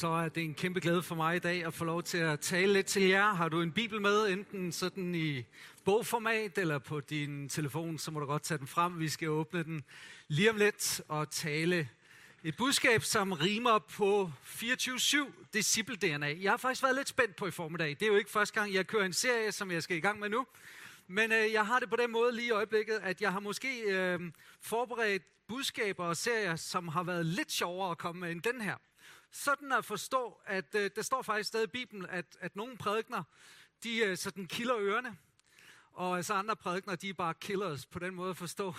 så er det en kæmpe glæde for mig i dag at få lov til at tale lidt til jer. Har du en bibel med, enten sådan i bogformat eller på din telefon, så må du godt tage den frem. Vi skal åbne den lige om lidt og tale et budskab, som rimer på 24/7 disciple-DNA. Jeg har faktisk været lidt spændt på i formiddag. Det er jo ikke første gang, jeg kører en serie, som jeg skal i gang med nu. Men jeg har det på den måde lige i øjeblikket, at jeg har måske forberedt budskaber og serier, som har været lidt sjovere at komme med end den her. Sådan at forstå, at der står faktisk stadig i Bibelen, at nogle prædikner, de sådan kilder ørerne, og altså andre prædikner, de er bare killers på den måde at forstå.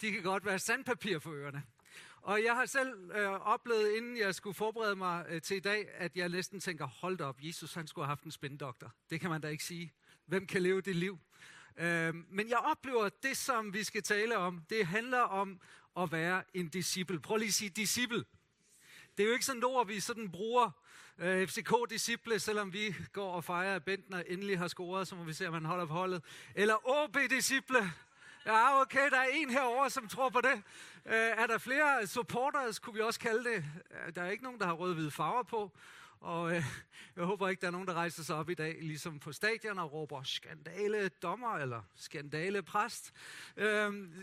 De kan godt være sandpapir for ørerne. Og jeg har selv oplevet, inden jeg skulle forberede mig til i dag, at jeg næsten tænker, hold da op, Jesus han skulle have haft en spindoktor. Det kan man da ikke sige. Hvem kan leve det liv? Men jeg oplever, at det, som vi skal tale om, det handler om at være en disciple. Prøv lige at sige disciple. Det er jo ikke sådan et ord, vi sådan bruger FCK-disciple, selvom vi går og fejrer, at Bentner endelig har scoret, så må vi se, om han holder på holdet. Eller OB-disciple. Ja, okay, der er en herovre, som tror på det. Er der flere supporters, kunne vi også kalde det. Der er ikke nogen, der har rød-hvide farver på. Og jeg håber ikke, der er nogen, der rejser sig op i dag, ligesom på stadion og råber skandale dommer eller skandale præst.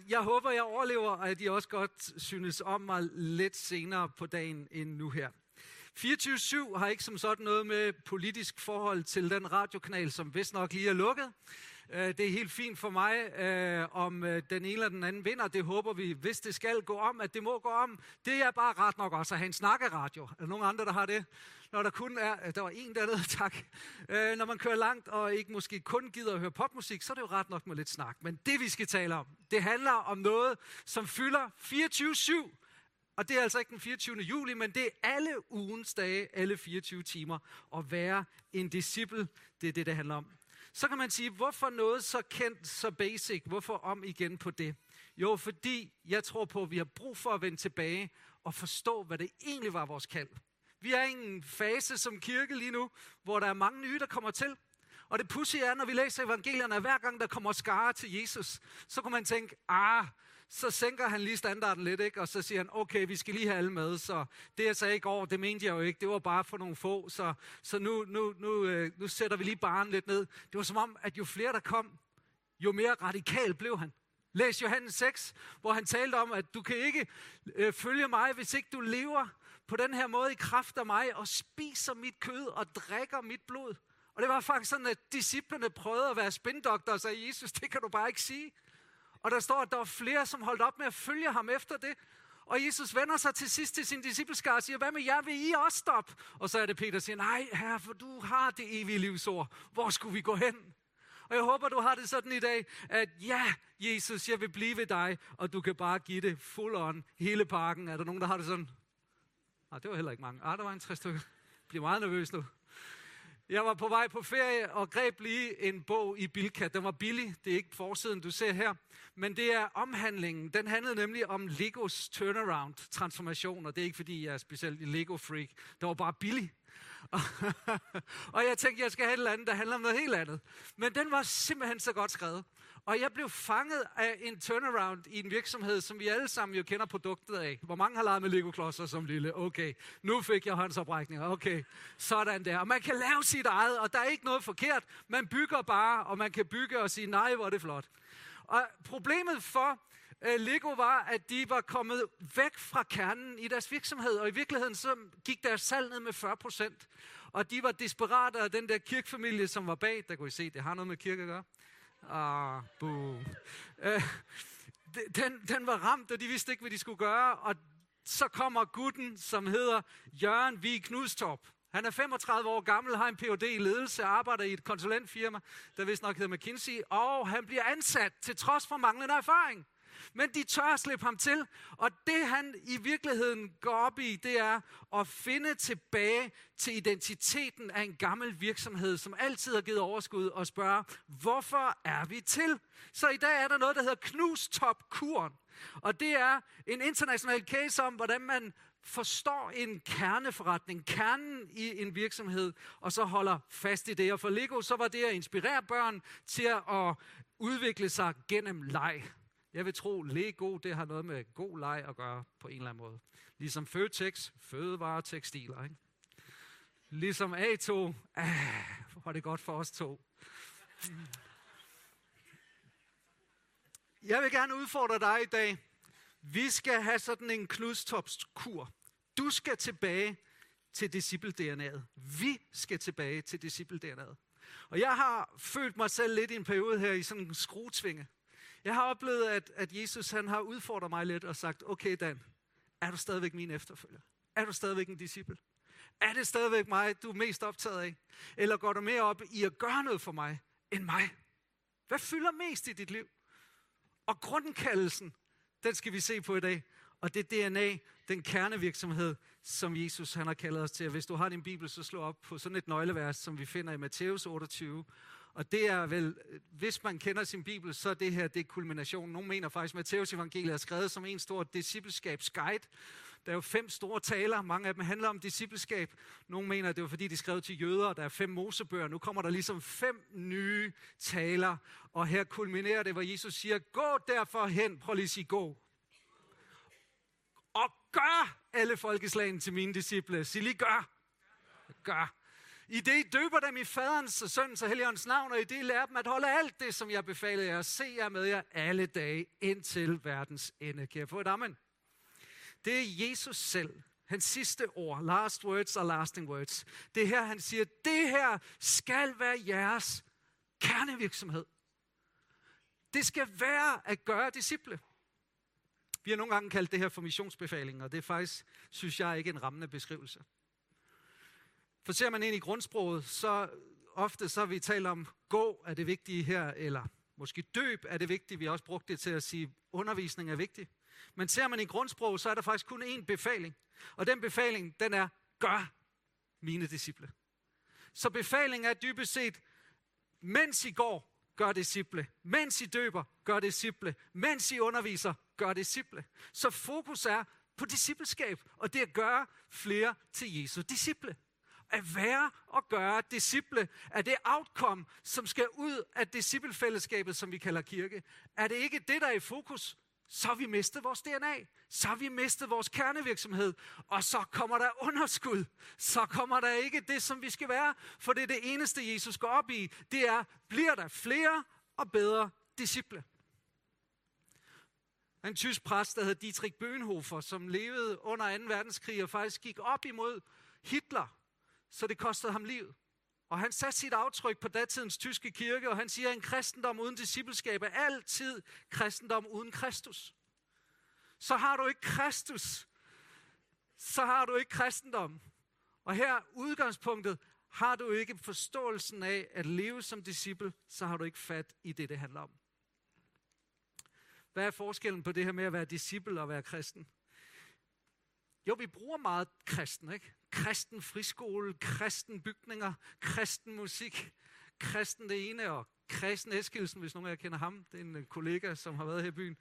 Jeg håber, jeg overlever, og at I også godt synes om mig lidt senere på dagen end nu her. 24/7 har ikke som sådan noget med politisk forhold til den radiokanal, som vist nok lige er lukket. Det er helt fint for mig, om den ene eller den anden vinder. Det håber vi, hvis det skal gå om, at det må gå om. Det er bare ret nok også at have en snakkeradio. Er der nogen andre, der har det? Når der kun er... Der var en dernede, tak. Når man kører langt og ikke måske kun gider at høre popmusik, så er det jo ret nok med lidt snak. Men det, vi skal tale om, det handler om noget, som fylder 24/7. Og det er altså ikke den 24. juli, men det er alle ugens dage, alle 24 timer. At være en disciple, det er det handler om. Så kan man sige, hvorfor noget så kendt, så basic? Hvorfor om igen på det? Jo, fordi jeg tror på, at vi har brug for at vende tilbage og forstå, hvad det egentlig var vores kald. Vi er i en fase som kirke lige nu, hvor der er mange nye, der kommer til. Og det pudsige er, når vi læser evangelierne, at hver gang der kommer skare til Jesus, så kan man tænke, så sænker han lige standarden lidt, ikke? Og så siger han, okay, vi skal lige have alle med, så det jeg sagde i går, det mente jeg jo ikke, det var bare for nogle få, så nu sætter vi lige barren lidt ned. Det var som om, at jo flere der kom, jo mere radikal blev han. Læs Johannes 6, hvor han talte om, at du kan ikke følge mig, hvis ikke du lever på den her måde i kraft af mig, og spiser mit kød og drikker mit blod. Og det var faktisk sådan, at disciplene prøvede at være spindokter og sagde, Jesus, det kan du bare ikke sige. Og der står, at der var flere, som holdt op med at følge ham efter det. Og Jesus vender sig til sidst til sin discipleskare og siger, hvad med jer, vil I også stoppe? Og så er det Peter, der siger, nej herre, for du har det evige livsord. Hvor skulle vi gå hen? Og jeg håber, du har det sådan i dag, at ja, Jesus, jeg vil blive ved dig, og du kan bare give det full on, hele pakken. Er der nogen, der har det sådan? Nej, det var heller ikke mange. Der var en 60 stykker. Jeg bliver meget nervøs nu. Jeg var på vej på ferie og greb lige en bog i Bilka. Den var billig. Det er ikke forsiden, du ser her. Men det er omhandlingen. Den handlede nemlig om Legos turnaround, transformation. Og det er ikke, fordi jeg er specielt en Lego-freak. Det var bare billig. Og jeg tænkte, jeg skal have et eller andet, der handler om noget helt andet. Men den var simpelthen så godt skrevet. Og jeg blev fanget af en turnaround i en virksomhed, som vi alle sammen jo kender produktet af. Hvor mange har leget med Lego-klodser som lille? Okay, nu fik jeg håndsoprækninger. Okay, sådan der. Og man kan lave sit eget, og der er ikke noget forkert. Man bygger bare, og man kan bygge og sige, nej, hvor er det flot. Og problemet for Lego var, at de var kommet væk fra kernen i deres virksomhed, og i virkeligheden så gik deres salg ned med 40%. Og de var desperate, og den der kirkefamilie, som var bag, der kunne I se, det har noget med kirke at gøre. Den var ramt, og de vidste ikke, hvad de skulle gøre. Og så kommer gutten, som hedder Jørgen Vig Knudstorp. Han er 35 år gammel, har en Ph.D. i ledelse, arbejder i et konsulentfirma, der vist nok hedder McKinsey. Og han bliver ansat til trods for manglende erfaring. Men de tør at slippe ham til. Og det han i virkeligheden går op i, det er at finde tilbage til identiteten af en gammel virksomhed, som altid har givet overskud og spørger, hvorfor er vi til? Så i dag er der noget, der hedder Knustopkuren. Og det er en international case om, hvordan man forstår en kerneforretning, kernen i en virksomhed, og så holder fast i det. Og for Lego, så var det at inspirere børn til at udvikle sig gennem leg. Jeg vil tro, Lego, det har noget med god leg at gøre på en eller anden måde. Ligesom Føtex, fødevarer, tekstiler. Ikke? Ligesom A2. Hvor er det godt for os to. Jeg vil gerne udfordre dig i dag. Vi skal have sådan en Knudstorpskur. Du skal tilbage til disciple-DNA'et. Vi skal tilbage til disciple-DNA'et. Og jeg har følt mig selv lidt i en periode her i sådan en skruetvinge. Jeg har oplevet, at Jesus han har udfordret mig lidt og sagt, okay Dan, er du stadigvæk min efterfølger? Er du stadigvæk en disciple? Er det stadigvæk mig, du er mest optaget af? Eller går du mere op i at gøre noget for mig, end mig? Hvad fylder mest i dit liv? Og grundkaldelsen, den skal vi se på i dag. Og det DNA, den kernevirksomhed, som Jesus han har kaldet os til. Hvis du har din bibel, så slå op på sådan et nøglevers, som vi finder i Matthæus 28. Og det er vel, hvis man kender sin bibel, så er det her, det er kulminationen. Nogle mener faktisk, at Matthæus evangeliet er skrevet som en stor discipleskabsguide. Der er jo 5 store taler, mange af dem handler om discipleskab. Nogle mener, at det var fordi, de skrev til jøder, der er 5 mosebøger. Nu kommer der ligesom 5 nye taler, og her kulminerer det, hvor Jesus siger, gå derfor hen, prøv lige at sige gå. Og gør alle folkeslagene til mine disciple. Sig lige gør. Gør. I det, I døber dem i faderens og søndens og helligåndens navn, og i det, I lærer dem at holde alt det, som jeg befalede jer, og se jer med jer alle dage indtil verdens ende. Kan jeg få et amen? Det er Jesus selv. Hans sidste ord. Last words og lasting words. Det er her, han siger, det her skal være jeres kernevirksomhed. Det skal være at gøre disciple. Vi har nogle gange kaldt det her for missionsbefalinger, og det er faktisk, synes jeg, ikke en rammende beskrivelse. For ser man ind i grundsproget, så ofte så vi talt om, gå er det vigtige her, eller måske døb er det vigtige. Vi har også brugt det til at sige, undervisning er vigtig. Men ser man i grundsproget, så er der faktisk kun én befaling. Og den befaling, den er, gør mine disciple. Så befalingen er dybest set, mens I går, gør disciple. Mens I døber, gør disciple. Mens I underviser, gør disciple. Så fokus er på discipleskab, og det at gøre flere til Jesu disciple. At være og gøre disciple er det outcome, som skal ud af disciplefællesskabet, som vi kalder kirke. Er det ikke det, der er i fokus, så har vi mistet vores DNA. Så har vi mistet vores kernevirksomhed. Og så kommer der underskud. Så kommer der ikke det, som vi skal være. For det er det eneste, Jesus går op i. Det er, bliver der flere og bedre disciple. En tysk præst, der hed Dietrich Bonhoeffer, som levede under 2. verdenskrig og faktisk gik op imod Hitler. Så det kostede ham livet. Og han satte sit aftryk på datidens tyske kirke, og han siger, at en kristendom uden discipleskab er altid kristendom uden Kristus. Så har du ikke Kristus, så har du ikke kristendom. Og her udgangspunktet, har du ikke forståelsen af at leve som disciple, så har du ikke fat i det, det handler om. Hvad er forskellen på det her med at være disciple og være kristen? Jo, vi bruger meget kristen, ikke? Kristen friskole, kristen bygninger, kristen musik, kristen det ene, og kristen Eskilsen, hvis nogen af jer kender ham. Det er en kollega, som har været her i byen.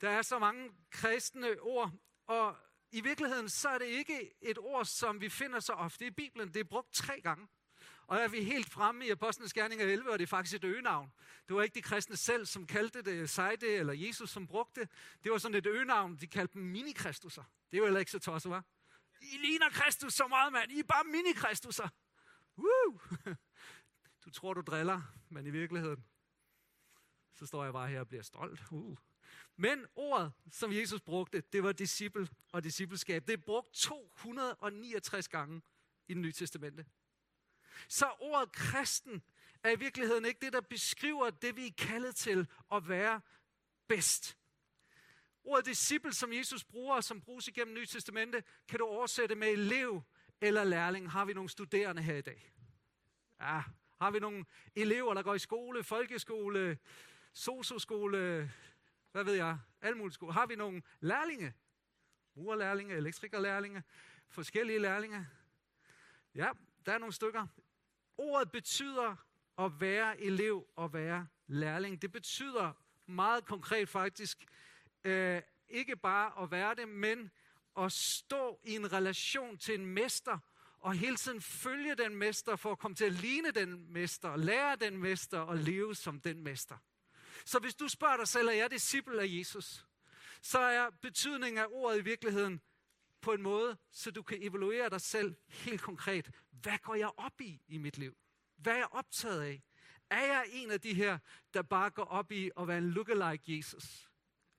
Der er så mange kristne ord, og i virkeligheden så er det ikke et ord, som vi finder så ofte i Bibelen. Det er brugt 3 gange. Og er vi helt fremme i Apostlenes Gerninger 11, og det er faktisk et øgenavn. Det var ikke de kristne selv, som kaldte det, sagde det, eller Jesus, som brugte det. Det var sådan et øgenavn, de kaldte dem mini-kristusser. Det er jo heller ikke så tosset, hva'? I ligner Kristus så meget, mand. I er bare mini-kristusser. Woo! Du tror, du driller, men i virkeligheden, så står jeg bare her og bliver stolt. Men ordet, som Jesus brugte, det var disciple og discipleskab. Det er brugt 269 gange i Det Nye Testamente. Så ordet kristen er i virkeligheden ikke det, der beskriver det, vi er kaldet til at være bedst. Ordet disciple, som Jesus bruger, og som bruges igennem Nye Testamente, kan du oversætte med elev eller lærling. Har vi nogle studerende her i dag? Ja, har vi nogle elever, der går i skole, folkeskole, sosu-skole, hvad ved jeg, alle mulige skole. Har vi nogle lærlinge? Murerlærlinge, elektrikerlærlinge, forskellige lærlinge. Ja, der er nogle stykker. Ordet betyder at være elev og være lærling. Det betyder meget konkret faktisk, ikke bare at være det, men at stå i en relation til en mester, og hele tiden følge den mester, for at komme til at ligne den mester, lære den mester, og leve som den mester. Så hvis du spørger dig selv, er jeg disciple af Jesus, så er betydningen af ordet i virkeligheden, på en måde, så du kan evaluere dig selv helt konkret. Hvad går jeg op i mit liv? Hvad er jeg optaget af? Er jeg en af de her, der bare går op i at være en lookalike Jesus?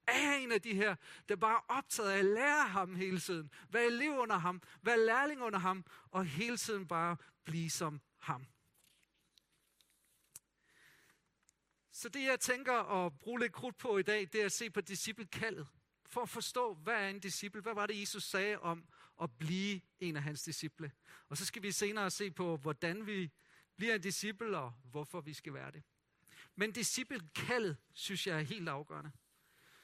Er jeg en af de her, der bare er optaget af at lære ham hele tiden? Være elev under ham? Være lærling under ham? Og hele tiden bare blive som ham? Så det, jeg tænker at bruge lidt krudt på i dag, det er at se på disciplekaldet. For at forstå, hvad er en disciple? Hvad var det, Jesus sagde om at blive en af hans disciple? Og så skal vi senere se på, hvordan vi bliver en disciple, og hvorfor vi skal være det. Men disciplekaldet, synes jeg, er helt afgørende.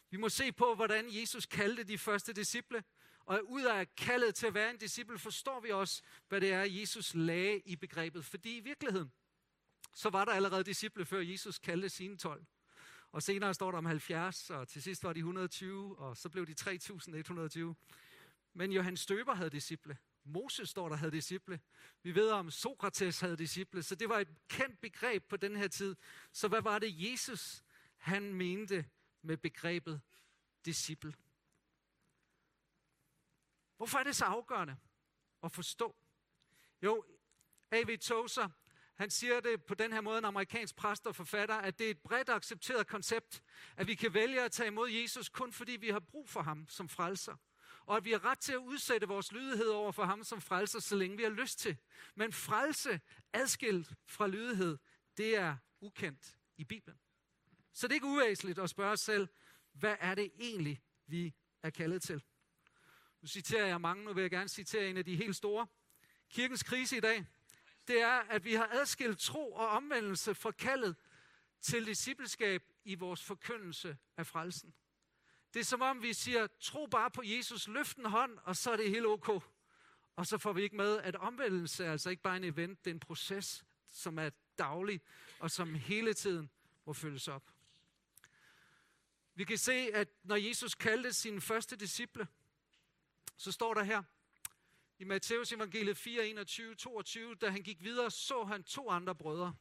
Vi må se på, hvordan Jesus kaldte de første disciple. Og ud af kaldet til at være en disciple, forstår vi også, hvad det er, Jesus lagde i begrebet. Fordi i virkeligheden, så var der allerede disciple, før Jesus kaldte sine 12. Og senere står der om 70, og til sidst var de 120, og så blev de 3.120. Men Johannes Døber havde disciple. Moses står der havde disciple. Vi ved om Sokrates havde disciple, så det var et kendt begreb på den her tid. Så hvad var det Jesus, han mente med begrebet disciple? Hvorfor er det så afgørende at forstå? Jo, A.V. Tozer, han siger det på den her måde, en amerikansk præst og forfatter, at det er et bredt accepteret koncept, at vi kan vælge at tage imod Jesus, kun fordi vi har brug for ham som frelser. Og at vi har ret til at udsætte vores lydighed over for ham som frelser, så længe vi har lyst til. Men frelse adskilt fra lydighed, det er ukendt i Bibelen. Så det er ikke uvæsentligt at spørge os selv, hvad er det egentlig, vi er kaldet til? Nu citerer jeg mange, nu vil jeg gerne citere en af de helt store. Kirkens krise i dag, det er, at vi har adskilt tro og omvendelse fra kaldet til discipleskab i vores forkyndelse af frelsen. Det er som om, vi siger, tro bare på Jesus, løft en hånd, og så er det helt ok. Og så får vi ikke med, at omvendelse er altså ikke bare en event, det er en proces, som er daglig, og som hele tiden må følges op. Vi kan se, at når Jesus kaldte sine første disciple, så står der her, i Matteus evangeliet 4:21-22, da han gik videre, så han 2 andre brødre.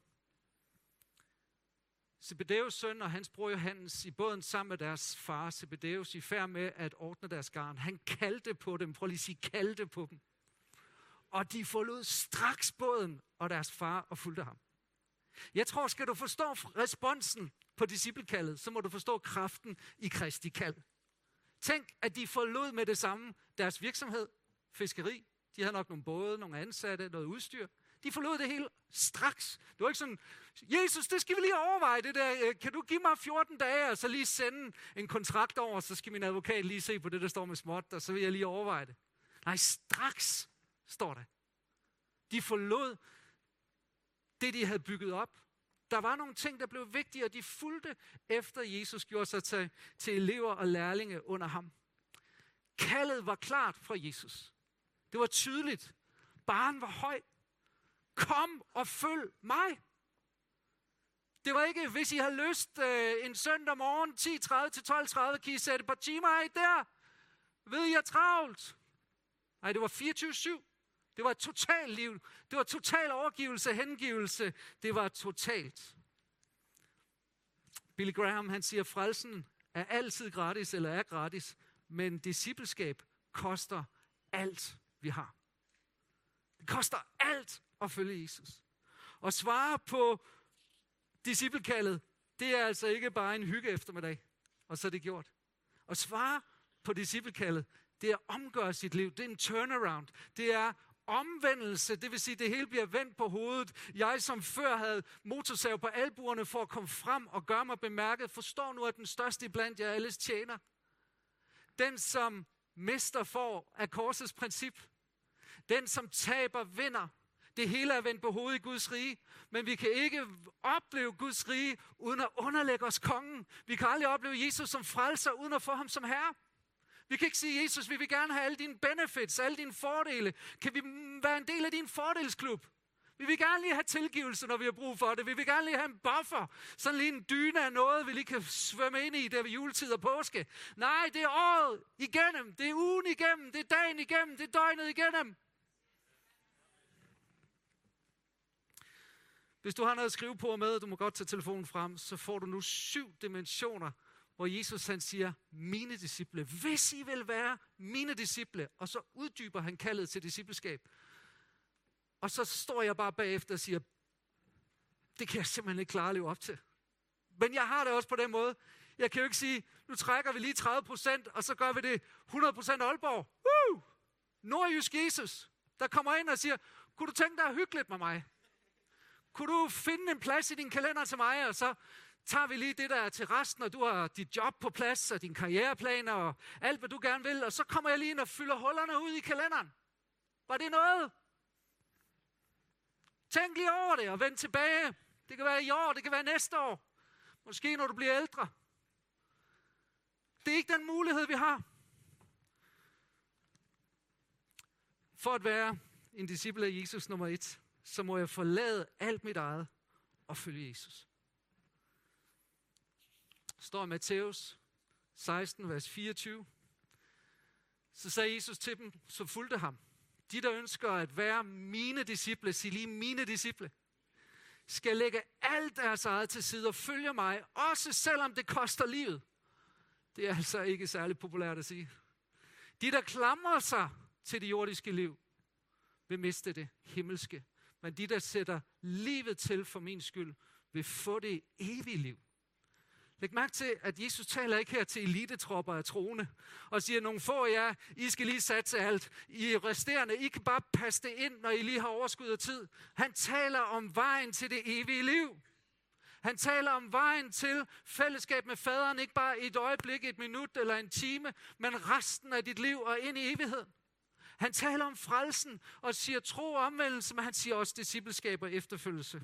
Zebedeus' søn og hans bror Johannes i båden sammen med deres far Zebedeus i færd med at ordne deres garn. Han kaldte på dem, prøv lige at sige, kaldte på dem. Og de forlod straks båden og deres far og fulgte ham. Jeg tror, skal du forstå responsen på disciplekaldet, så må du forstå kraften i Kristi kald. Tænk, at de forlod med det samme deres virksomhed, fiskeri. De havde nok nogle både, nogle ansatte, noget udstyr. De forlod det hele straks. Det var ikke sådan, Jesus, det skal vi lige overveje det der. Kan du give mig 14 dage, og så lige sende en kontrakt over, så skal min advokat lige se på det, der står med småt, og så vil jeg lige overveje det. Nej, straks står det. De forlod det, de havde bygget op. Der var nogle ting, der blev vigtige, og de fulgte efter Jesus gjorde sig til elever og lærlinge under ham. Kaldet var klart fra Jesus. Det var tydeligt. Barren var høj. Kom og følg mig. Det var ikke, hvis I har lyst en søndag morgen 10:30 til 12:30, kan I sætte et par timer af der. Ved I er travlt? Nej, det var 24/7. Det var et totalt liv. Det var total overgivelse, hengivelse. Det var totalt. Billy Graham, han siger, frelsen er altid gratis eller er gratis, men discipleskab koster alt, vi har. Det koster alt at følge Jesus. Og svare på disciplekaldet, det er altså ikke bare en hygge eftermiddag, og så er det gjort. Og svare på disciplekaldet, det er at omgøre sit liv. Det er en turnaround. Det er omvendelse, det vil sige, at det hele bliver vendt på hovedet. Jeg, som før havde motorsav på albuerne for at komme frem og gøre mig bemærket, forstår nu, at den største iblandt jer alles tjener. Den, som mister, får, er korsets princip. Den, som taber, vinder. Det hele er vendt på hovedet i Guds rige. Men vi kan ikke opleve Guds rige, uden at underlægge os kongen. Vi kan aldrig opleve Jesus som frelser, uden at få ham som herre. Vi kan ikke sige, Jesus, vi vil gerne have alle dine benefits, alle dine fordele. Kan vi være en del af din fordelsklub? Vi vil gerne lige have tilgivelse, når vi har brug for det. Vi vil gerne lige have en buffer. Sådan lige en dyne af noget, vi lige kan svømme ind i, der ved juletid og påske. Nej, det er året igennem. Det er ugen igennem. Det er dagen igennem. Det er døgnet igennem. Hvis du har noget at skrive på med, du må godt tage telefonen frem, så får du nu 7 dimensioner, hvor Jesus han siger, mine disciple, hvis I vil være mine disciple, og så uddyber han kaldet til discipleskab. Og så står jeg bare bagefter og siger, det kan jeg simpelthen ikke klare at leve op til. Men jeg har det også på den måde. Jeg kan jo ikke sige, nu trækker vi lige 30%, og så gør vi det 100% Aalborg. Nordjysk Jesus, der kommer ind og siger, kunne du tænke dig at hygge lidt med mig? Kunne du finde en plads i din kalender til mig, og så tager vi lige det, der er til resten, og du har dit job på plads, og din karriereplan, og alt, hvad du gerne vil, og så kommer jeg lige ind og fylder hullerne ud i kalenderen. Var det noget? Tænk lige over det, og vend tilbage. Det kan være i år, det kan være næste år. Måske når du bliver ældre. Det er ikke den mulighed, vi har. For at være en disciple af Jesus nummer 1, så må jeg forlade alt mit eget og følge Jesus. Står i Matthæus 16, vers 24. Så sagde Jesus til dem, som fulgte ham. De, der ønsker at være mine disciple, sig lige mine disciple, skal lægge alt deres eget til side og følge mig, også selvom det koster livet. Det er altså ikke særlig populært at sige. De, der klamrer sig til det jordiske liv, vil miste det himmelske. Men de, der sætter livet til for min skyld, vil få det evige liv. Læg mærke til, at Jesus taler ikke her til elitetropper af troende, og siger, nogle få af jer, I skal lige satse alt. I resterende, I kan bare passe det ind, når I lige har overskud af tid. Han taler om vejen til det evige liv. Han taler om vejen til fællesskab med faderen, ikke bare et øjeblik, et minut eller en time, men resten af dit liv og ind i evigheden. Han taler om frelsen og siger tro og omvendelse, men han siger også discipleskab og efterfølgelse.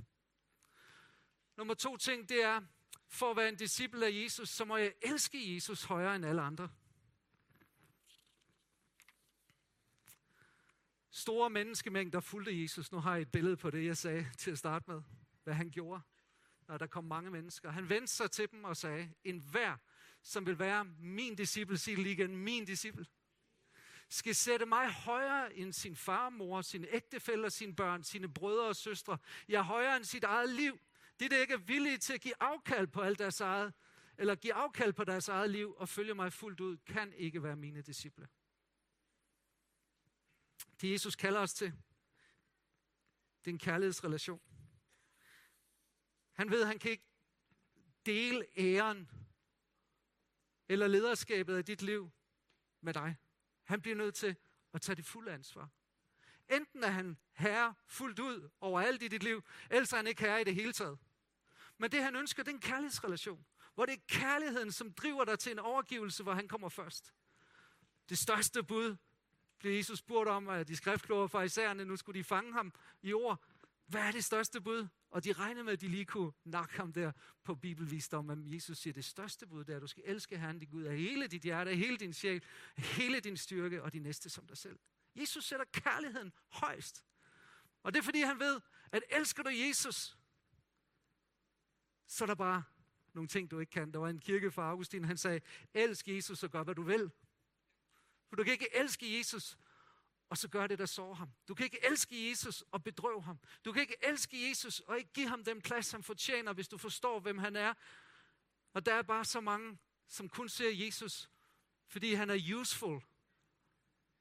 Nummer 2 ting, det er, for at være en disciple af Jesus, så må jeg elske Jesus højere end alle andre. Store menneskemængder fulgte Jesus. Nu har jeg et billede på det, jeg sagde til at starte med, hvad han gjorde, når der kom mange mennesker. Han vendte sig til dem og sagde, enhver, som vil være min disciple, sig det lige igen, min disciple, skal sætte mig højere end sin far og mor, sine ægtefæller, sine børn, sine brødre og søstre. Jeg er højere end sit eget liv. De, der ikke er villige til at give afkald på alt deres eget, eller give afkald på deres eget liv og følge mig fuldt ud, kan ikke være mine disciple. Det Jesus kalder os til, det er en kærlighedsrelation. Han ved, at han kan ikke dele æren eller lederskabet af dit liv med dig. Han bliver nødt til at tage det fulde ansvar. Enten er han herre fuldt ud over alt i dit liv, ellers er han ikke herre i det hele taget. Men det, han ønsker, det er en kærlighedsrelation, hvor det er kærligheden, som driver dig til en overgivelse, hvor han kommer først. Det største bud blev Jesus spurgt om, at de skriftkloge farisæerne, nu skulle de fange ham i ord. Hvad er det største bud? Og de regnede med, at de lige kunne nakke ham der på bibelvisdom, men Jesus siger, det største bud er, at du skal elske Herren, din Gud, af hele dit hjerte, af hele din sjæl, af hele din styrke og din næste som dig selv. Jesus sætter kærligheden højst. Og det er, fordi han ved, at elsker du Jesus, så er der bare nogle ting, du ikke kan. Der var en kirkefar, Augustin, han sagde, elsk Jesus og gør, hvad du vil. For du kan ikke elske Jesus, og så gør det, der sårer ham. Du kan ikke elske Jesus og bedrøve ham. Du kan ikke elske Jesus og ikke give ham den plads, han fortjener, hvis du forstår, hvem han er. Og der er bare så mange, som kun ser Jesus, fordi han er useful.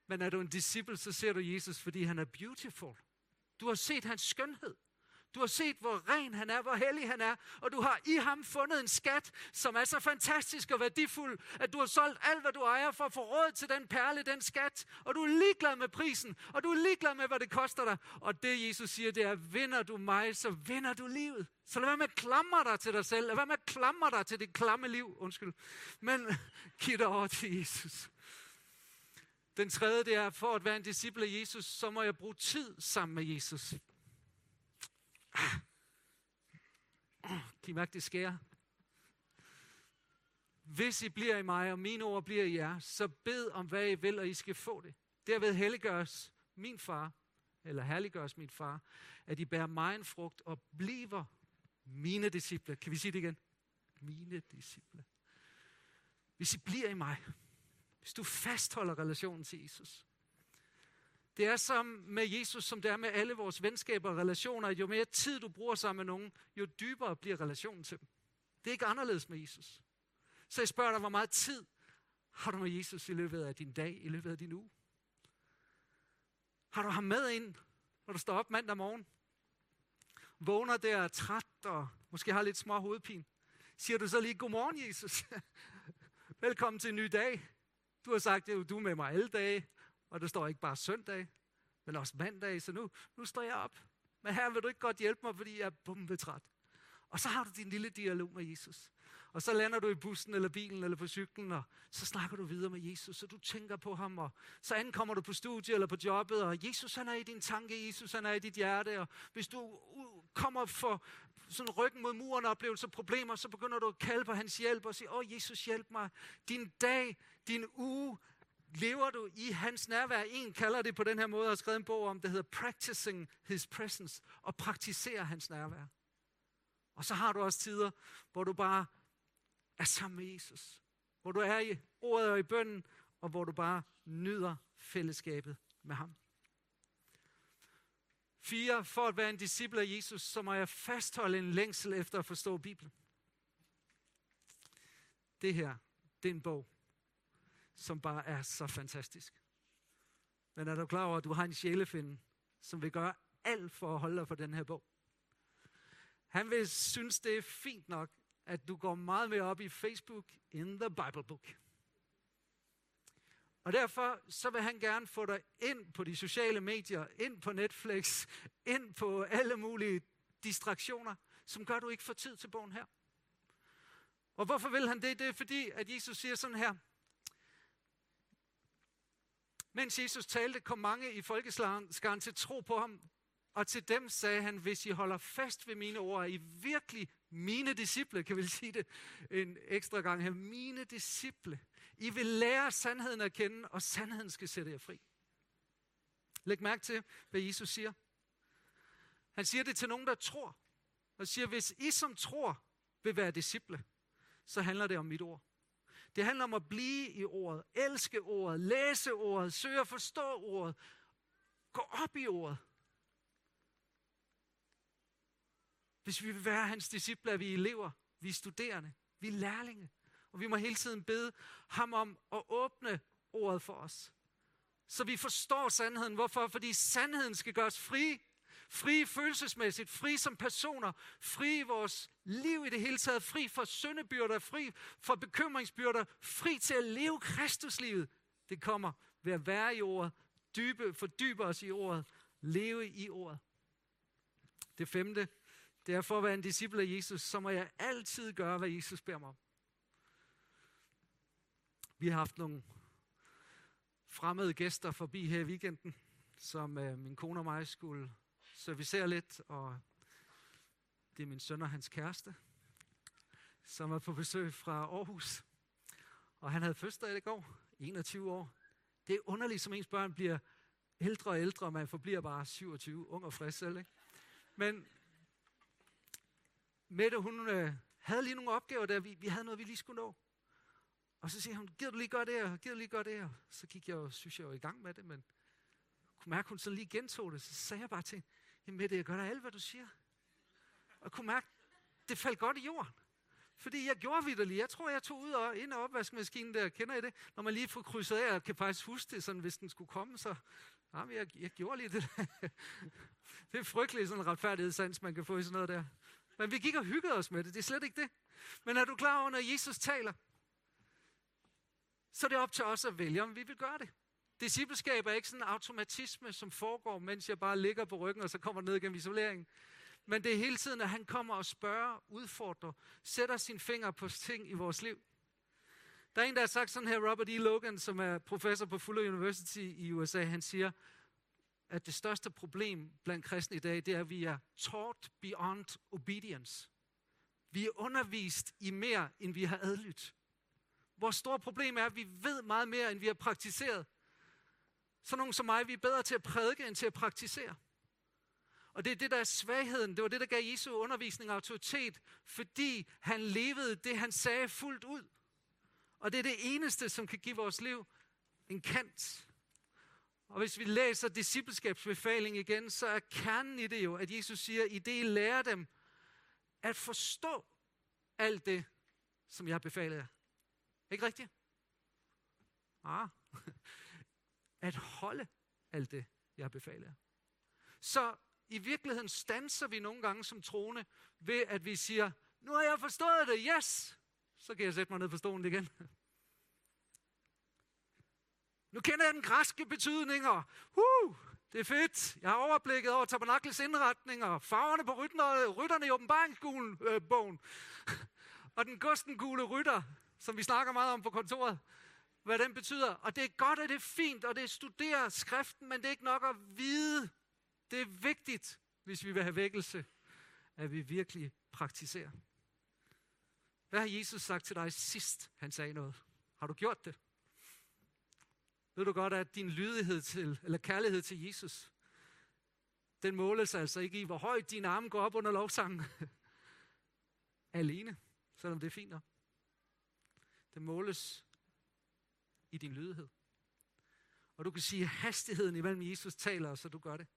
Men er du en disciple, så ser du Jesus, fordi han er beautiful. Du har set hans skønhed. Du har set, hvor ren han er, hvor hellig han er. Og du har i ham fundet en skat, som er så fantastisk og værdifuld, at du har solgt alt, hvad du ejer, for at få råd til den perle, den skat. Og du er ligeglad med prisen, og du er ligeglad med, hvad det koster dig. Og det, Jesus siger, det er, vinder du mig, så vinder du livet. Så lad være med at klamre dig til dig selv. Lad være med at klamre dig til det klamme liv. Undskyld. Men giv dig over til Jesus. Den tredje, det er, for at være en disciple af Jesus, så må jeg bruge tid sammen med Jesus. Kan I mærke, det sker? Hvis I bliver i mig, og mine ord bliver i jer, så bed om, hvad I vil, og I skal få det. Derved helliggøres min far, eller herliggøres min far, at I bærer mig en frugt og bliver mine disciple. Kan vi sige det igen? Mine disciple. Hvis I bliver i mig, hvis du fastholder relationen til Jesus. Det er som med Jesus, som det er med alle vores venskaber og relationer. Jo mere tid du bruger sammen med nogen, jo dybere bliver relationen til dem. Det er ikke anderledes med Jesus. Så jeg spørger dig, hvor meget tid har du med Jesus i løbet af din dag, i løbet af din uge? Har du ham med ind, når du står op mandag morgen? Vågner der træt og måske har lidt små hovedpine. Siger du så lige, godmorgen Jesus. Velkommen til en ny dag. Du har sagt, at du er med mig alle dage, og der står ikke bare søndag, men også mandag, så nu står jeg op. Men her vil du ikke godt hjælpe mig, fordi jeg er bombetræt. Og så har du din lille dialog med Jesus. Og så lander du i bussen eller bilen eller på cyklen, og så snakker du videre med Jesus, så du tænker på ham, og så ankommer du på studiet eller på jobbet, og Jesus han er i din tanke, Jesus han er i dit hjerte, og hvis du kommer for sådan ryggen mod muren og oplevelser og problemer, så begynder du at kalde på hans hjælp og sige, åh Jesus hjælp mig, din dag, din uge, lever du i hans nærvær? En kalder det på den her måde, og har skrevet en bog om, der hedder Practicing His Presence, og praktiserer hans nærvær. Og så har du også tider, hvor du bare er sammen med Jesus. Hvor du er i ordet og i bønnen, og hvor du bare nyder fællesskabet med ham. 4. For at være en disciple af Jesus, så må jeg fastholde en længsel efter at forstå Bibelen. Det her, det er en bog, som bare er så fantastisk. Men er du klar over, at du har en sjælefinde, som vil gøre alt for at holde dig for den her bog? Han vil synes, det er fint nok, at du går meget mere op i Facebook in the Bible book. Og derfor så vil han gerne få dig ind på de sociale medier, ind på Netflix, ind på alle mulige distraktioner, som gør, du ikke får tid til bogen her. Og hvorfor vil han det? Det er fordi, at Jesus siger sådan her. Mens Jesus talte, kom mange i folkeskaren til tro på ham, og til dem sagde han, hvis I holder fast ved mine ord, er I virkelig mine disciple, kan vi sige det en ekstra gang her, mine disciple. I vil lære sandheden at kende, og sandheden skal sætte jer fri. Læg mærke til, hvad Jesus siger. Han siger det til nogen, der tror, og siger, hvis I som tror vil være disciple, så handler det om mit ord. Det handler om at blive i ordet, elske ordet, læse ordet, søge at forstå ordet, gå op i ordet. Hvis vi vil være hans discipler, vi er elever, vi er studerende, vi er lærlinge. Og vi må hele tiden bede ham om at åbne ordet for os. Så vi forstår sandheden. Hvorfor? Fordi sandheden skal gøre os frie. Frie følelsesmæssigt, frie som personer, frie i vores liv i det hele taget, fri for syndebyrder, fri for bekymringsbyrder, fri til at leve Kristuslivet. Det kommer ved at være i ordet, fordybe os i ordet, leve i ordet. Det 5. Det er for at være en disciple af Jesus, så må jeg altid gøre, hvad Jesus beder mig om. Vi har haft nogle fremmede gæster forbi her i weekenden, som min kone og mig skulle servicere lidt, og det er min søn og hans kæreste, som er på besøg fra Aarhus. Og han havde fødselsdag i går, 21 år. Det er underligt, som ens børn bliver ældre og ældre, og man forbliver bare 27, ung og frisk selv, ikke? Men Mette, hun havde lige nogle opgaver, der vi havde noget, vi lige skulle nå. Og så siger hun, gider du lige gøre det her, gider du lige gøre det her. Så gik jeg og synes, jeg var i gang med det, men kunne mærke, hun sådan lige gentog det. Så sagde jeg bare til hende, Mette, jeg gør da alt, hvad du siger. Og kunne mærke, det faldt godt i jorden. Fordi jeg gjorde vitterligt. Jeg tror, jeg tog ud og ind af opvaskemaskinen der, kender I det? Når man lige får krydset af, og kan faktisk huske det, sådan, hvis den skulle komme, så jamen, jeg gjorde lige det. Det er frygteligt, sådan en retfærdighedssans, man kan få i sådan noget der. Men vi gik og hyggede os med det. Det er slet ikke det. Men er du klar over, når Jesus taler, så er det op til os at vælge, om vi vil gøre det. Discipleskab er ikke sådan en automatisme, som foregår, mens jeg bare ligger på ryggen, og så kommer ned gennem isoleringen. Men det er hele tiden, at han kommer og spørger, udfordrer, sætter sine fingre på ting i vores liv. Der er en, der har sagt sådan her, Robert E. Logan, som er professor på Fuller University i USA, han siger, at det største problem blandt kristne i dag, det er, at vi er taught beyond obedience. Vi er undervist i mere, end vi har adlydt. Vores store problem er, at vi ved meget mere, end vi har praktiseret. Så nogen som mig, vi er bedre til at prædike, end til at praktisere. Og det er det, der er svagheden. Det var det, der gav Jesu undervisning og autoritet, fordi han levede det, han sagde fuldt ud. Og det er det eneste, som kan give vores liv en kant. Og hvis vi læser discipleskabsbefaling igen, så er kernen i det jo, at Jesus siger, i det I lærer dem at forstå alt det, som jeg har befalet jer. Ikke rigtigt? At holde alt det, jeg befaler jer. Så i virkeligheden standser vi nogle gange som troende ved, at vi siger, nu har jeg forstået det, yes! Så kan jeg sætte mig ned på stolen igen. Nu kender jeg den græske betydninger. Det er fedt. Jeg har overblikket over tabernakels indretninger, farverne på rytterne i åbenbaringsbogen, og den gustengule rytter, som vi snakker meget om på kontoret, hvad den betyder. Og det er godt, og det er fint, og det studerer skriften, men det er ikke nok at vide. Det er vigtigt, hvis vi vil have vækkelse, at vi virkelig praktiserer. Hvad har Jesus sagt til dig sidst, han sagde noget? Har du gjort det? Ved du godt, at din lydighed til, eller kærlighed til Jesus, den måles altså ikke i, hvor højt dine arme går op under lovsangen. Alene, selvom det er fint nok. Den måles i din lydighed. Og du kan sige hastigheden imellem Jesus taler, og så du gør det.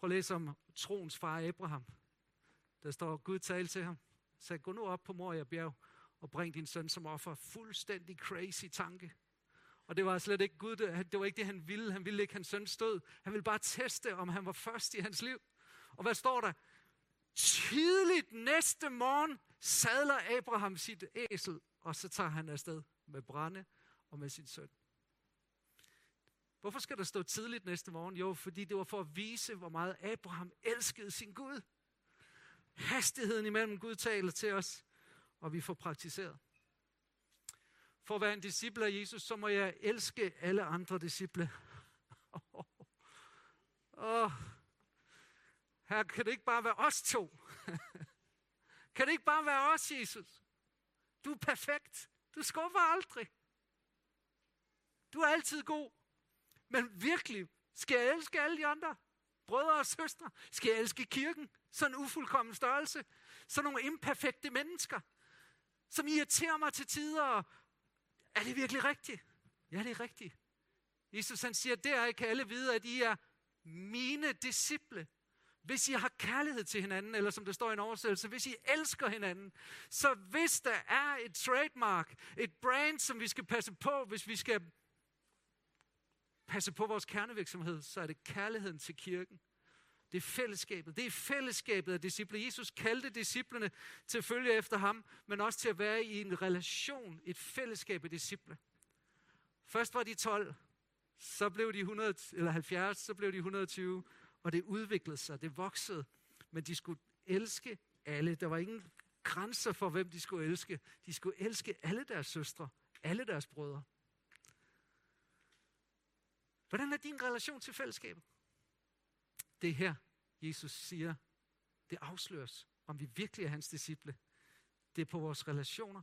Prøv at læse om troens far Abraham. Der står, Gud talte til ham. Sagde, gå nu op på Moria bjerg og bring din søn som offer. Fuldstændig crazy tanke. Og det var slet ikke Gud, det var ikke det, han ville. Han ville ikke hans søn stod. Han ville bare teste, om han var først i hans liv. Og hvad står der? Tidligt næste morgen sadler Abraham sit æsel, og så tager han afsted med brænde og med sin søn. Hvorfor skal der stå tidligt næste morgen? Jo, fordi det var for at vise, hvor meget Abraham elskede sin Gud. Hastigheden imellem Gud taler til os, og vi får praktiseret. For at være en disciple af Jesus, så må jeg elske alle andre disciple. Her kan det ikke bare være os to. Kan det ikke bare være os, Jesus? Du er perfekt. Du skuffer aldrig. Du er altid god. Men virkelig, skal jeg elske alle de andre? Brødre og søstre? Skal jeg elske kirken? Sådan en ufuldkommen størrelse? Sådan nogle imperfekte mennesker, som irriterer mig til tider. Er det virkelig rigtigt? Ja, det er rigtigt. Jesus han siger, der kan alle vide, at I er mine disciple. Hvis I har kærlighed til hinanden, eller som der står i en oversættelse, hvis I elsker hinanden, så hvis der er et trademark, et brand, som vi skal passe på, hvis vi skal passe på vores kernevirksomhed, så er det kærligheden til kirken. Det er fællesskabet. Det er fællesskabet af disciple. Jesus kaldte disciplene til at følge efter ham, men også til at være i en relation, et fællesskab af disciple. Først var de 12, så blev de 100, eller 70, så blev de 120, og det udviklede sig, det voksede. Men de skulle elske alle. Der var ingen grænser for, hvem de skulle elske. De skulle elske alle deres søstre, alle deres brødre. Hvordan er din relation til fællesskabet? Det er her, Jesus siger, det afsløres, om vi virkelig er hans disciple. Det er på vores relationer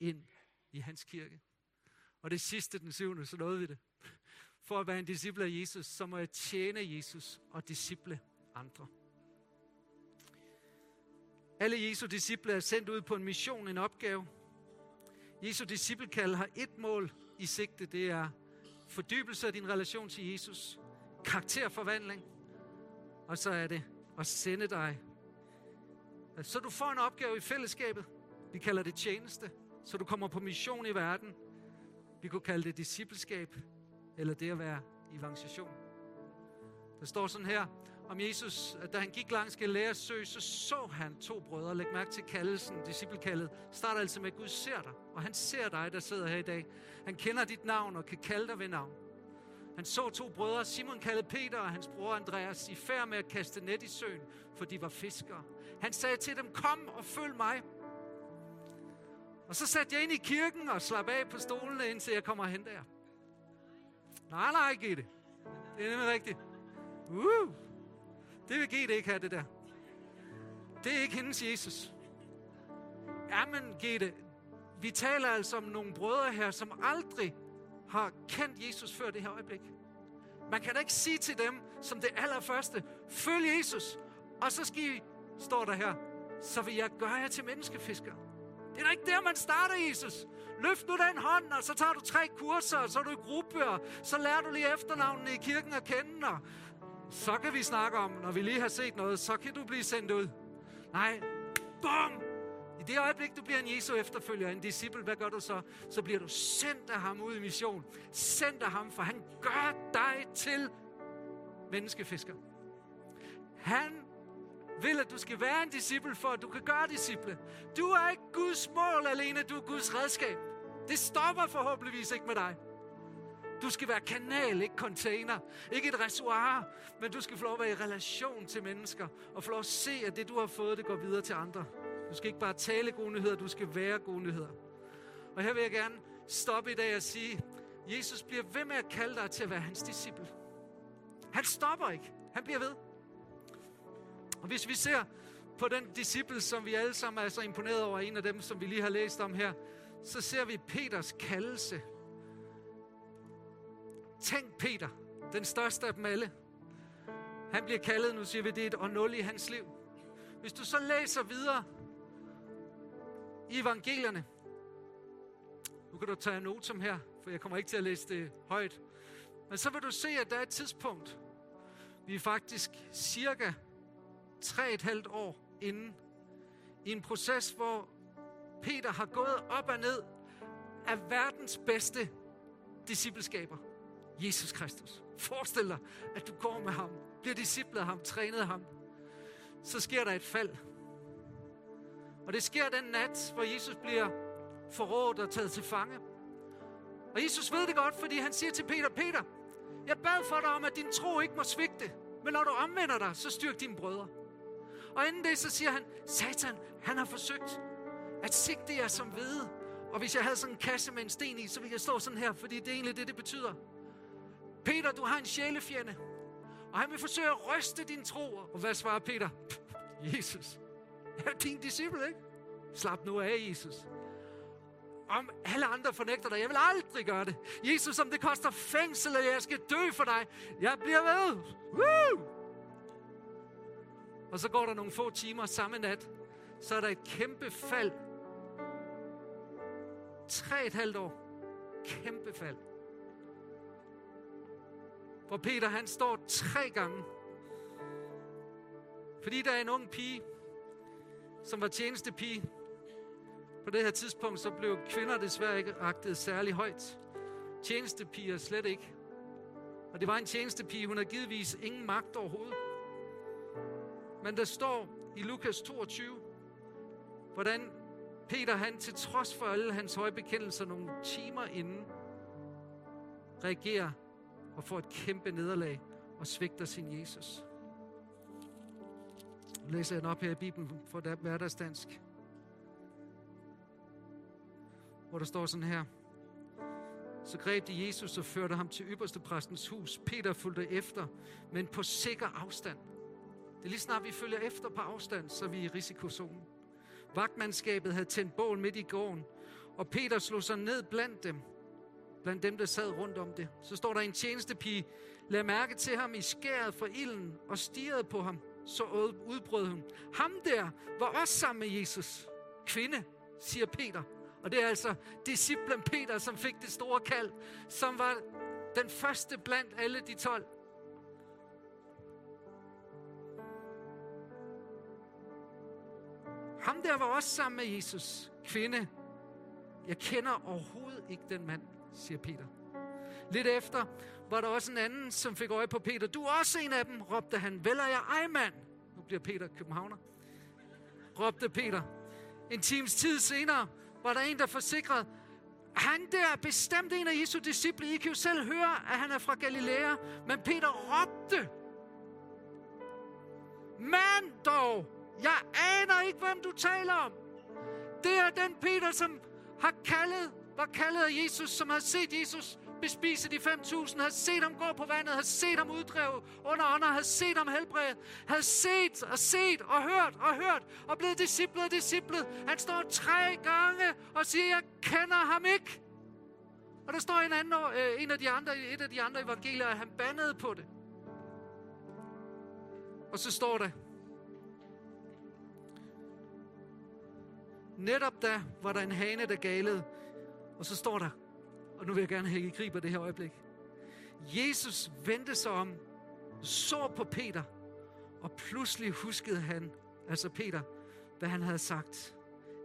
ind i hans kirke. Og det sidste, den 7. så nåede vi det. For at være en disciple af Jesus, så må jeg tjene Jesus og disciple andre. Alle Jesu disciple er sendt ud på en mission, en opgave. Jesu disciplekald har et mål i sigte, det er fordybelse af din relation til Jesus, karakterforvandling, og så er det at sende dig. Så du får en opgave i fællesskabet. Vi kalder det tjeneste. Så du kommer på mission i verden. Vi kunne kalde det discipleskab, eller det at være evangelisation. Der står sådan her om Jesus, at da han gik langs Galilæas sø, så han to brødre. Læg mærke til kaldelsen, disciplekaldet. Starter altså med, Gud ser dig, og han ser dig, der sidder her i dag. Han kender dit navn og kan kalde dig ved navn. Han så to brødre, Simon kaldet Peter og hans bror Andreas, i færd med at kaste net i søen, for de var fiskere. Han sagde til dem, kom og følg mig. Og så satte jeg ind i kirken og slap af på stolene, indtil jeg kommer hen der. Nej, ikke det. Det er nemlig rigtigt. Det vil Gitte ikke have, det der. Det er ikke hendes Jesus. Jamen, Gitte, vi taler altså om nogle brødre her, som aldrig har kendt Jesus før det her øjeblik. Man kan da ikke sige til dem, som det allerførste, følg Jesus, og så skal I, står der her, så vil jeg gøre jer til menneskefiskere. Det er da ikke der, man starter, Jesus. Løft nu den hånd, og så tager du 3 kurser, og så er du i gruppe, og så lærer du lige efternavnene i kirken at kende, og så kan vi snakke om, når vi lige har set noget, så kan du blive sendt ud. Nej, bum! I det øjeblik, du bliver en Jesu efterfølger, en disciple, hvad gør du så? Så bliver du sendt af ham ud i mission. Sendt af ham, for han gør dig til menneskefisker. Han vil, at du skal være en disciple, for at du kan gøre disciple. Du er ikke Guds mål alene, du er Guds redskab. Det stopper forhåbentligvis ikke med dig. Du skal være kanal, ikke container, ikke et reservoir, men du skal få lov at være i relation til mennesker, og få lov at se, at det, du har fået, det går videre til andre. Du skal ikke bare tale gode nyheder, du skal være gode nyheder. Og her vil jeg gerne stoppe i dag og sige, Jesus bliver ved med at kalde dig til at være hans disciple. Han stopper ikke, han bliver ved. Og hvis vi ser på den disciple, som vi alle sammen er så imponeret over, en af dem, som vi lige har læst om her, så ser vi Peters kaldelse. Tænk Peter, den største af dem alle. Han bliver kaldet, nu siger vi, det er et år 0 i hans liv. Hvis du så læser videre i evangelierne, nu kan du tage en note som her, for jeg kommer ikke til at læse det højt, men så vil du se, at der er et tidspunkt, vi er faktisk cirka 3,5 år inden, i en proces, hvor Peter har gået op og ned af verdens bedste discipleskaber, Jesus Kristus. Forestil dig, at du går med ham, bliver disciplet af ham, trænet af ham. Så sker der et fald. Og det sker den nat, hvor Jesus bliver forrådt og taget til fange. Og Jesus ved det godt, fordi han siger til Peter, Peter, jeg bad for dig om, at din tro ikke må svigte. Men når du omvender dig, så styrk dine brødre. Og inden det, så siger han, Satan, han har forsøgt at sigte jer som hvede. Og hvis jeg havde sådan en kasse med en sten i, så ville jeg stå sådan her, fordi det er egentlig det betyder. Peter, du har en sjælefjende, og han vil forsøge at ryste din tro. Og hvad svarer Peter? Jesus, jeg er din disciple, ikke? Slap nu af, Jesus. Om alle andre fornægter dig, jeg vil aldrig gøre det. Jesus, om det koster fængsel, og jeg skal dø for dig, jeg bliver ved. Woo! Og så går der nogle få timer samme nat, så er der et kæmpe fald. 3,5 år. Kæmpe fald. Hvor Peter, han står 3 gange. Fordi der er en ung pige, som var tjenestepige. På det her tidspunkt, så blev kvinder desværre ikke agtet særlig højt. Tjenestepiger slet ikke. Og det var en tjenestepige, hun havde givetvis ingen magt overhovedet. Men der står i Lukas 22, hvordan Peter, han til trods for alle hans høje bekendelser nogle timer inden, reagerer og får et kæmpe nederlag og svigter sin Jesus. Nu læser jeg den op her i Bibelen for hverdagsdansk, hvor der står sådan her. Så greb de Jesus og førte ham til ypperstepræstens hus. Peter fulgte efter, men på sikker afstand. Det er lige snart, vi følger efter på afstand, så er vi i risikozonen. Vagtmandskabet havde tændt bål midt i gården, og Peter slog sig ned blandt dem, der sad rundt om det. Så står der en tjenestepige, lagde mærke til ham i skæret fra ilden og stirrede på ham. Så udbrød hun, ham der var også sammen med Jesus. Kvinde, siger Peter. Og det er altså disciplen Peter, som fik det store kald, som var den første blandt alle de 12. Ham der var også sammen med Jesus. Kvinde, jeg kender overhovedet ikke den mand, siger Peter. Lidt efter var der også en anden, som fik øje på Peter. Du er også en af dem, råbte han. Vel er jeg ej, mand. Nu bliver Peter københavner, råbte Peter. En times tid senere var der en, der forsikrede. Han der er bestemt en af Jesu disciple. I kan jo selv høre, at han er fra Galilæa. Men Peter råbte. Men dog, jeg aner ikke, hvem du taler om. Det er den Peter, som var kaldet af Jesus, som har set Jesus bespise de 5.000, har set ham gå på vandet, har set ham uddrive under ånder, har set ham helbrede, har set og hørt, og blevet disciplet. Han står 3 gange og siger, jeg kender ham ikke. Og der står et af de andre evangelier, at han bandede på det. Og så står der, netop da var der en hane, der galede, og så står der, og nu vil jeg gerne have, at I griber det her øjeblik. Jesus vendte sig om, så på Peter, og pludselig huskede han, altså Peter, hvad han havde sagt.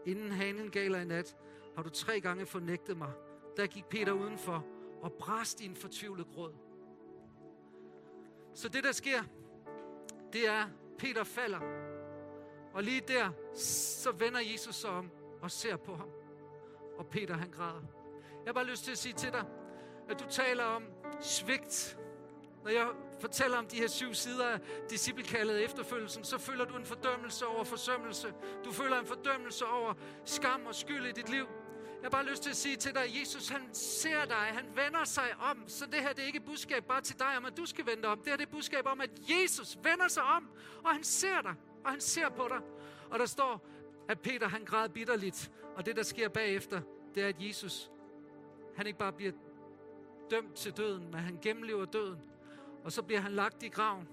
Inden hanen galer i nat, har du 3 gange fornægtet mig. Der gik Peter udenfor og brast i en fortvivlet gråd. Så det, der sker, det er, Peter falder. Og lige der, så vender Jesus sig om og ser på ham. Og Peter, han græder. Jeg har bare lyst til at sige til dig, at du taler om svigt. Når jeg fortæller om de her 7 sider af disciplekaldet efterfølgelsen, så føler du en fordømmelse over forsømmelse. Du føler en fordømmelse over skam og skyld i dit liv. Jeg har bare lyst til at sige til dig, at Jesus, han ser dig, han vender sig om. Så det her, det er ikke et budskab bare til dig om, at du skal vende dig om. Det her, det er et budskab om, at Jesus vender sig om, og han ser dig, og han ser på dig. Og der står, at Peter, han græd bitterligt. Og det, der sker bagefter, det er, at Jesus, han ikke bare bliver dømt til døden, men han gennemlever døden. Og så bliver han lagt i graven.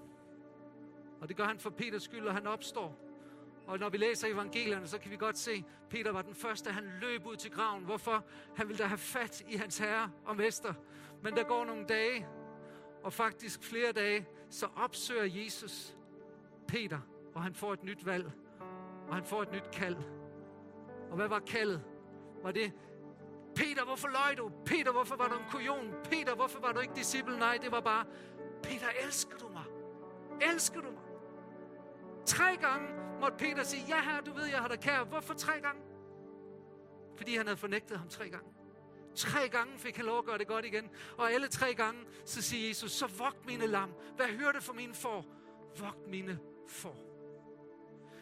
Og det gør han for Peters skyld, og han opstår. Og når vi læser evangelierne, så kan vi godt se, at Peter var den første, han løb ud til graven. Hvorfor? Han ville da have fat i hans herre og mester. Men der går nogle dage, og faktisk flere dage, så opsøger Jesus Peter, og han får et nyt valg. Og han får et nyt kald. Og hvad var kaldet? Var det: Peter, hvorfor løj du? Peter, hvorfor var du en kujon? Peter, hvorfor var du ikke disciple? Nej, det var bare: Peter, elsker du mig? Elsker du mig? 3 gange måtte Peter sige: ja herre, du ved, jeg har dig kær. Hvorfor 3 gange? Fordi han havde fornægtet ham 3 gange. 3 gange fik han lov at gøre det godt igen. Og alle 3 gange, så siger Jesus: så vogt mine lam. Hvad hører du for mine får? Vogt mine får.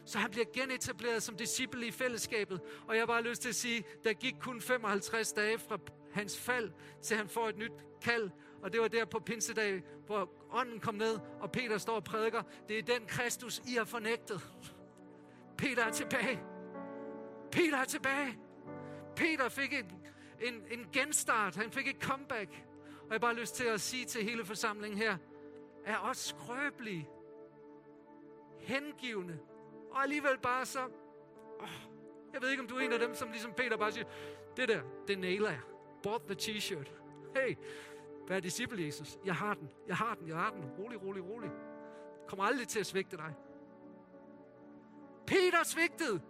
Så han bliver genetableret som disciple i fællesskabet. Og jeg har bare lyst til at sige, der gik kun 55 dage fra hans fald, til han får et nyt kald. Og det var der på Pinsedag, hvor ånden kom ned, og Peter står og prædiker: det er den Kristus, I har fornægtet. Peter er tilbage. Peter er tilbage. Peter fik en genstart. Han fik et comeback. Og jeg har bare lyst til at sige til hele forsamlingen her: er også skrøbelige, hengivende, og alligevel bare så... jeg ved ikke, om du er en af dem, som ligesom Peter bare siger: det der, det nailer jeg. Bought the t-shirt. Hey, vær disciple, Jesus. Jeg har den. Rolig. Kommer aldrig til at svigte dig. Peter svigtede.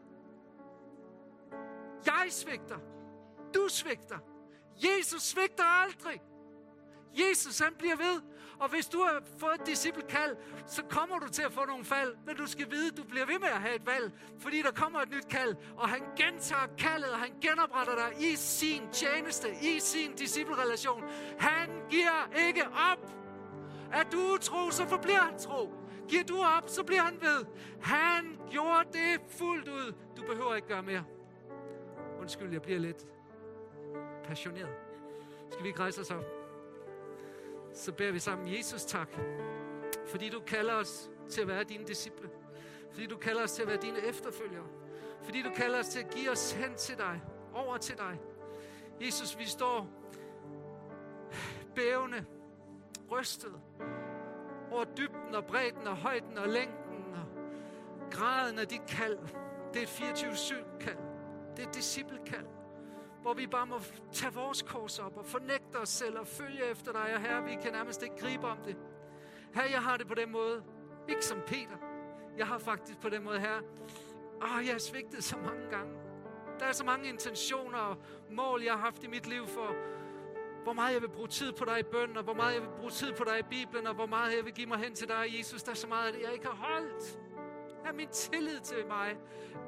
Jeg svigter. Du svigter. Jesus svigter aldrig. Jesus, han bliver ved. Og hvis du har fået et disciplekald, så kommer du til at få nogle fald. Men du skal vide, at du bliver ved med at have et valg. Fordi der kommer et nyt kald. Og han gentager kaldet, og han genopretter dig i sin tjeneste, i sin disciplerelation. Han giver ikke op. Er du utro, så forbliver han tro. Giver du op, så bliver han ved. Han gjorde det fuldt ud. Du behøver ikke gøre mere. Undskyld, jeg bliver lidt passioneret. Skal vi ikke rejse os op? Så beder vi sammen: Jesus, tak, fordi du kalder os til at være dine disciple, fordi du kalder os til at være dine efterfølgere, fordi du kalder os til at give os hen til dig, over til dig. Jesus, vi står bævende, rystet over dybden og bredden og højden og længden og graden af dit kald. Det er et 24/7-kald. Det er et disciple-kald, hvor vi bare må tage vores kors op og fornægte os selv og følge efter dig. Og herre, vi kan nærmest ikke gribe om det. Herre, jeg har det på den måde. Ikke som Peter. Jeg har faktisk på den måde, herre: jeg har svigtet så mange gange. Der er så mange intentioner og mål, jeg har haft i mit liv for, hvor meget jeg vil bruge tid på dig i bøn, og hvor meget jeg vil bruge tid på dig i Bibelen, og hvor meget jeg vil give mig hen til dig, Jesus. Der er så meget af det, jeg ikke har holdt. Min tillid til mig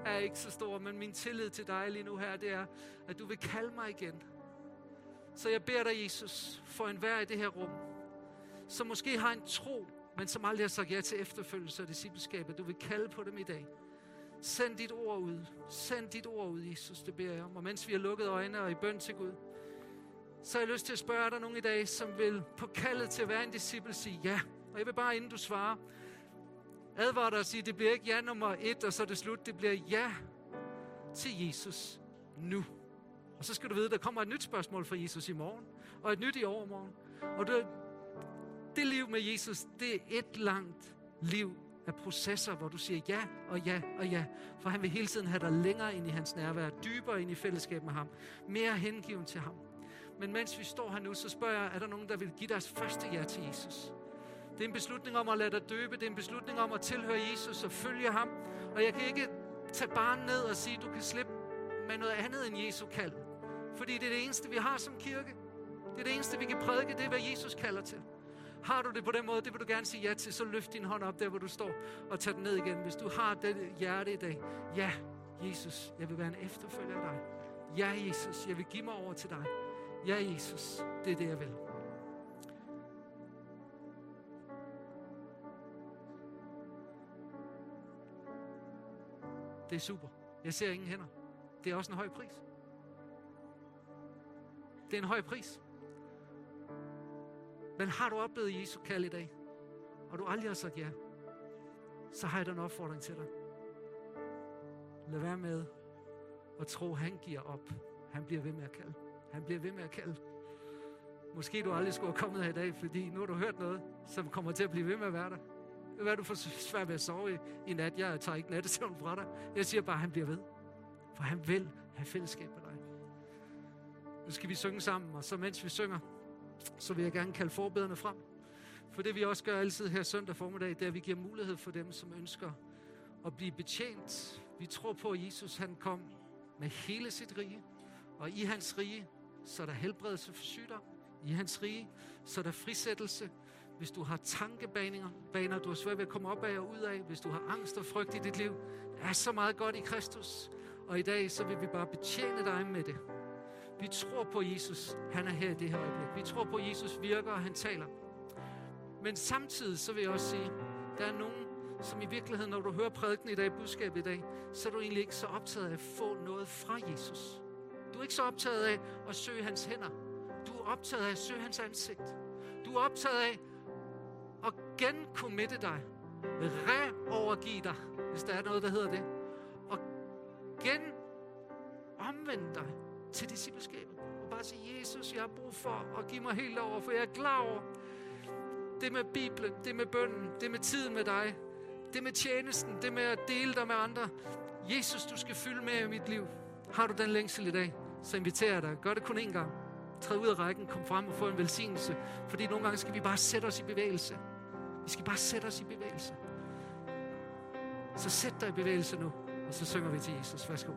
er ikke så stor, men min tillid til dig lige nu her, det er, at du vil kalde mig igen. Så jeg beder dig, Jesus, for enhver i det her rum, som måske har en tro, men som aldrig har sagt ja til efterfølgelse og discipleskab, at du vil kalde på dem i dag. Send dit ord ud. Send dit ord ud, Jesus, det beder jeg om. Og mens vi har lukket øjnene og i bøn til Gud, så har jeg lyst til at spørge, er der nogen i dag, som vil på kaldet til at være en disciple sige ja? Og jeg vil bare, inden du svarer, advarer dig og sige: det bliver ikke ja nummer 1, og så er det slut. Det bliver ja til Jesus nu. Og så skal du vide, der kommer et nyt spørgsmål fra Jesus i morgen, og et nyt i overmorgen. Og det liv med Jesus, det er et langt liv af processer, hvor du siger ja og ja og ja. For han vil hele tiden have dig længere ind i hans nærvær, dybere ind i fællesskab med ham, mere hengiven til ham. Men mens vi står her nu, så spørger jeg, er der nogen, der vil give deres første ja til Jesus? Det er en beslutning om at lade dig døbe. Det er en beslutning om at tilhøre Jesus og følge ham. Og jeg kan ikke tage barnet ned og sige, du kan slippe med noget andet end Jesu kald. Fordi det er det eneste, vi har som kirke. Det er det eneste, vi kan prædike, det er, hvad Jesus kalder til. Har du det på den måde, det vil du gerne sige ja til, så løft din hånd op der, hvor du står, og tag den ned igen. Hvis du har det hjerte i dag, ja, Jesus, jeg vil være en efterfølger af dig. Ja, Jesus, jeg vil give mig over til dig. Ja, Jesus, det er det, jeg vil. Det er super. Jeg ser ingen hænder. Det er også en høj pris. Det er en høj pris. Men har du oplevet Jesu kald i dag, og du aldrig har sagt ja, så har jeg den opfordring til dig. Lad være med at tro, han giver op. Han bliver ved med at kalde. Han bliver ved med at kalde. Måske du aldrig skulle have kommet her i dag, fordi nu har du hørt noget, som kommer til at blive ved med at være der. Hvad er du for svært ved at sove i nat? Jeg tager ikke nattesøvn fra dig. Jeg siger bare, han bliver ved. For han vil have fællesskab med dig. Nu skal vi synge sammen, og så mens vi synger, så vil jeg gerne kalde forbederne frem. For det vi også gør altid her søndag formiddag, det er, at vi giver mulighed for dem, som ønsker at blive betjent. Vi tror på, at Jesus han kom med hele sit rige. Og i hans rige, så er der helbredelse for sygdom. I hans rige, så er der frisættelse. Hvis du har tankebaner, du har svært ved at komme op af og ud af. Hvis du har angst og frygt i dit liv, der er så meget godt i Kristus. Og i dag, så vil vi bare betjene dig med det. Vi tror på Jesus, han er her i det her øjeblik. Vi tror på, Jesus virker, og han taler. Men samtidig, så vil jeg også sige, der er nogen, som i virkeligheden, når du hører prædiken i dag, budskabet i dag, så er du egentlig ikke så optaget af at få noget fra Jesus. Du er ikke så optaget af at søge hans hænder. Du er optaget af at søge hans ansigt. Du er optaget af at genkommitte dig. Reovergive dig, hvis der er noget, der hedder det. Og genomvende dig til discipleskabet. Og bare sige, Jesus, jeg har brug for at give mig helt over, for jeg er klar over det med Bibelen, det med bønnen, det med tiden med dig, det med tjenesten, det med at dele dig med andre. Jesus, du skal fylde med i mit liv. Har du den længsel i dag, så inviterer jeg dig. Gør det kun én gang. Træd ud af rækken, kom frem og få en velsignelse. Fordi nogle gange skal vi bare sætte os i bevægelse. Vi skal bare sætte os i bevægelse. Så sæt dig i bevægelse nu, og så synger vi til Jesus. Værsgo.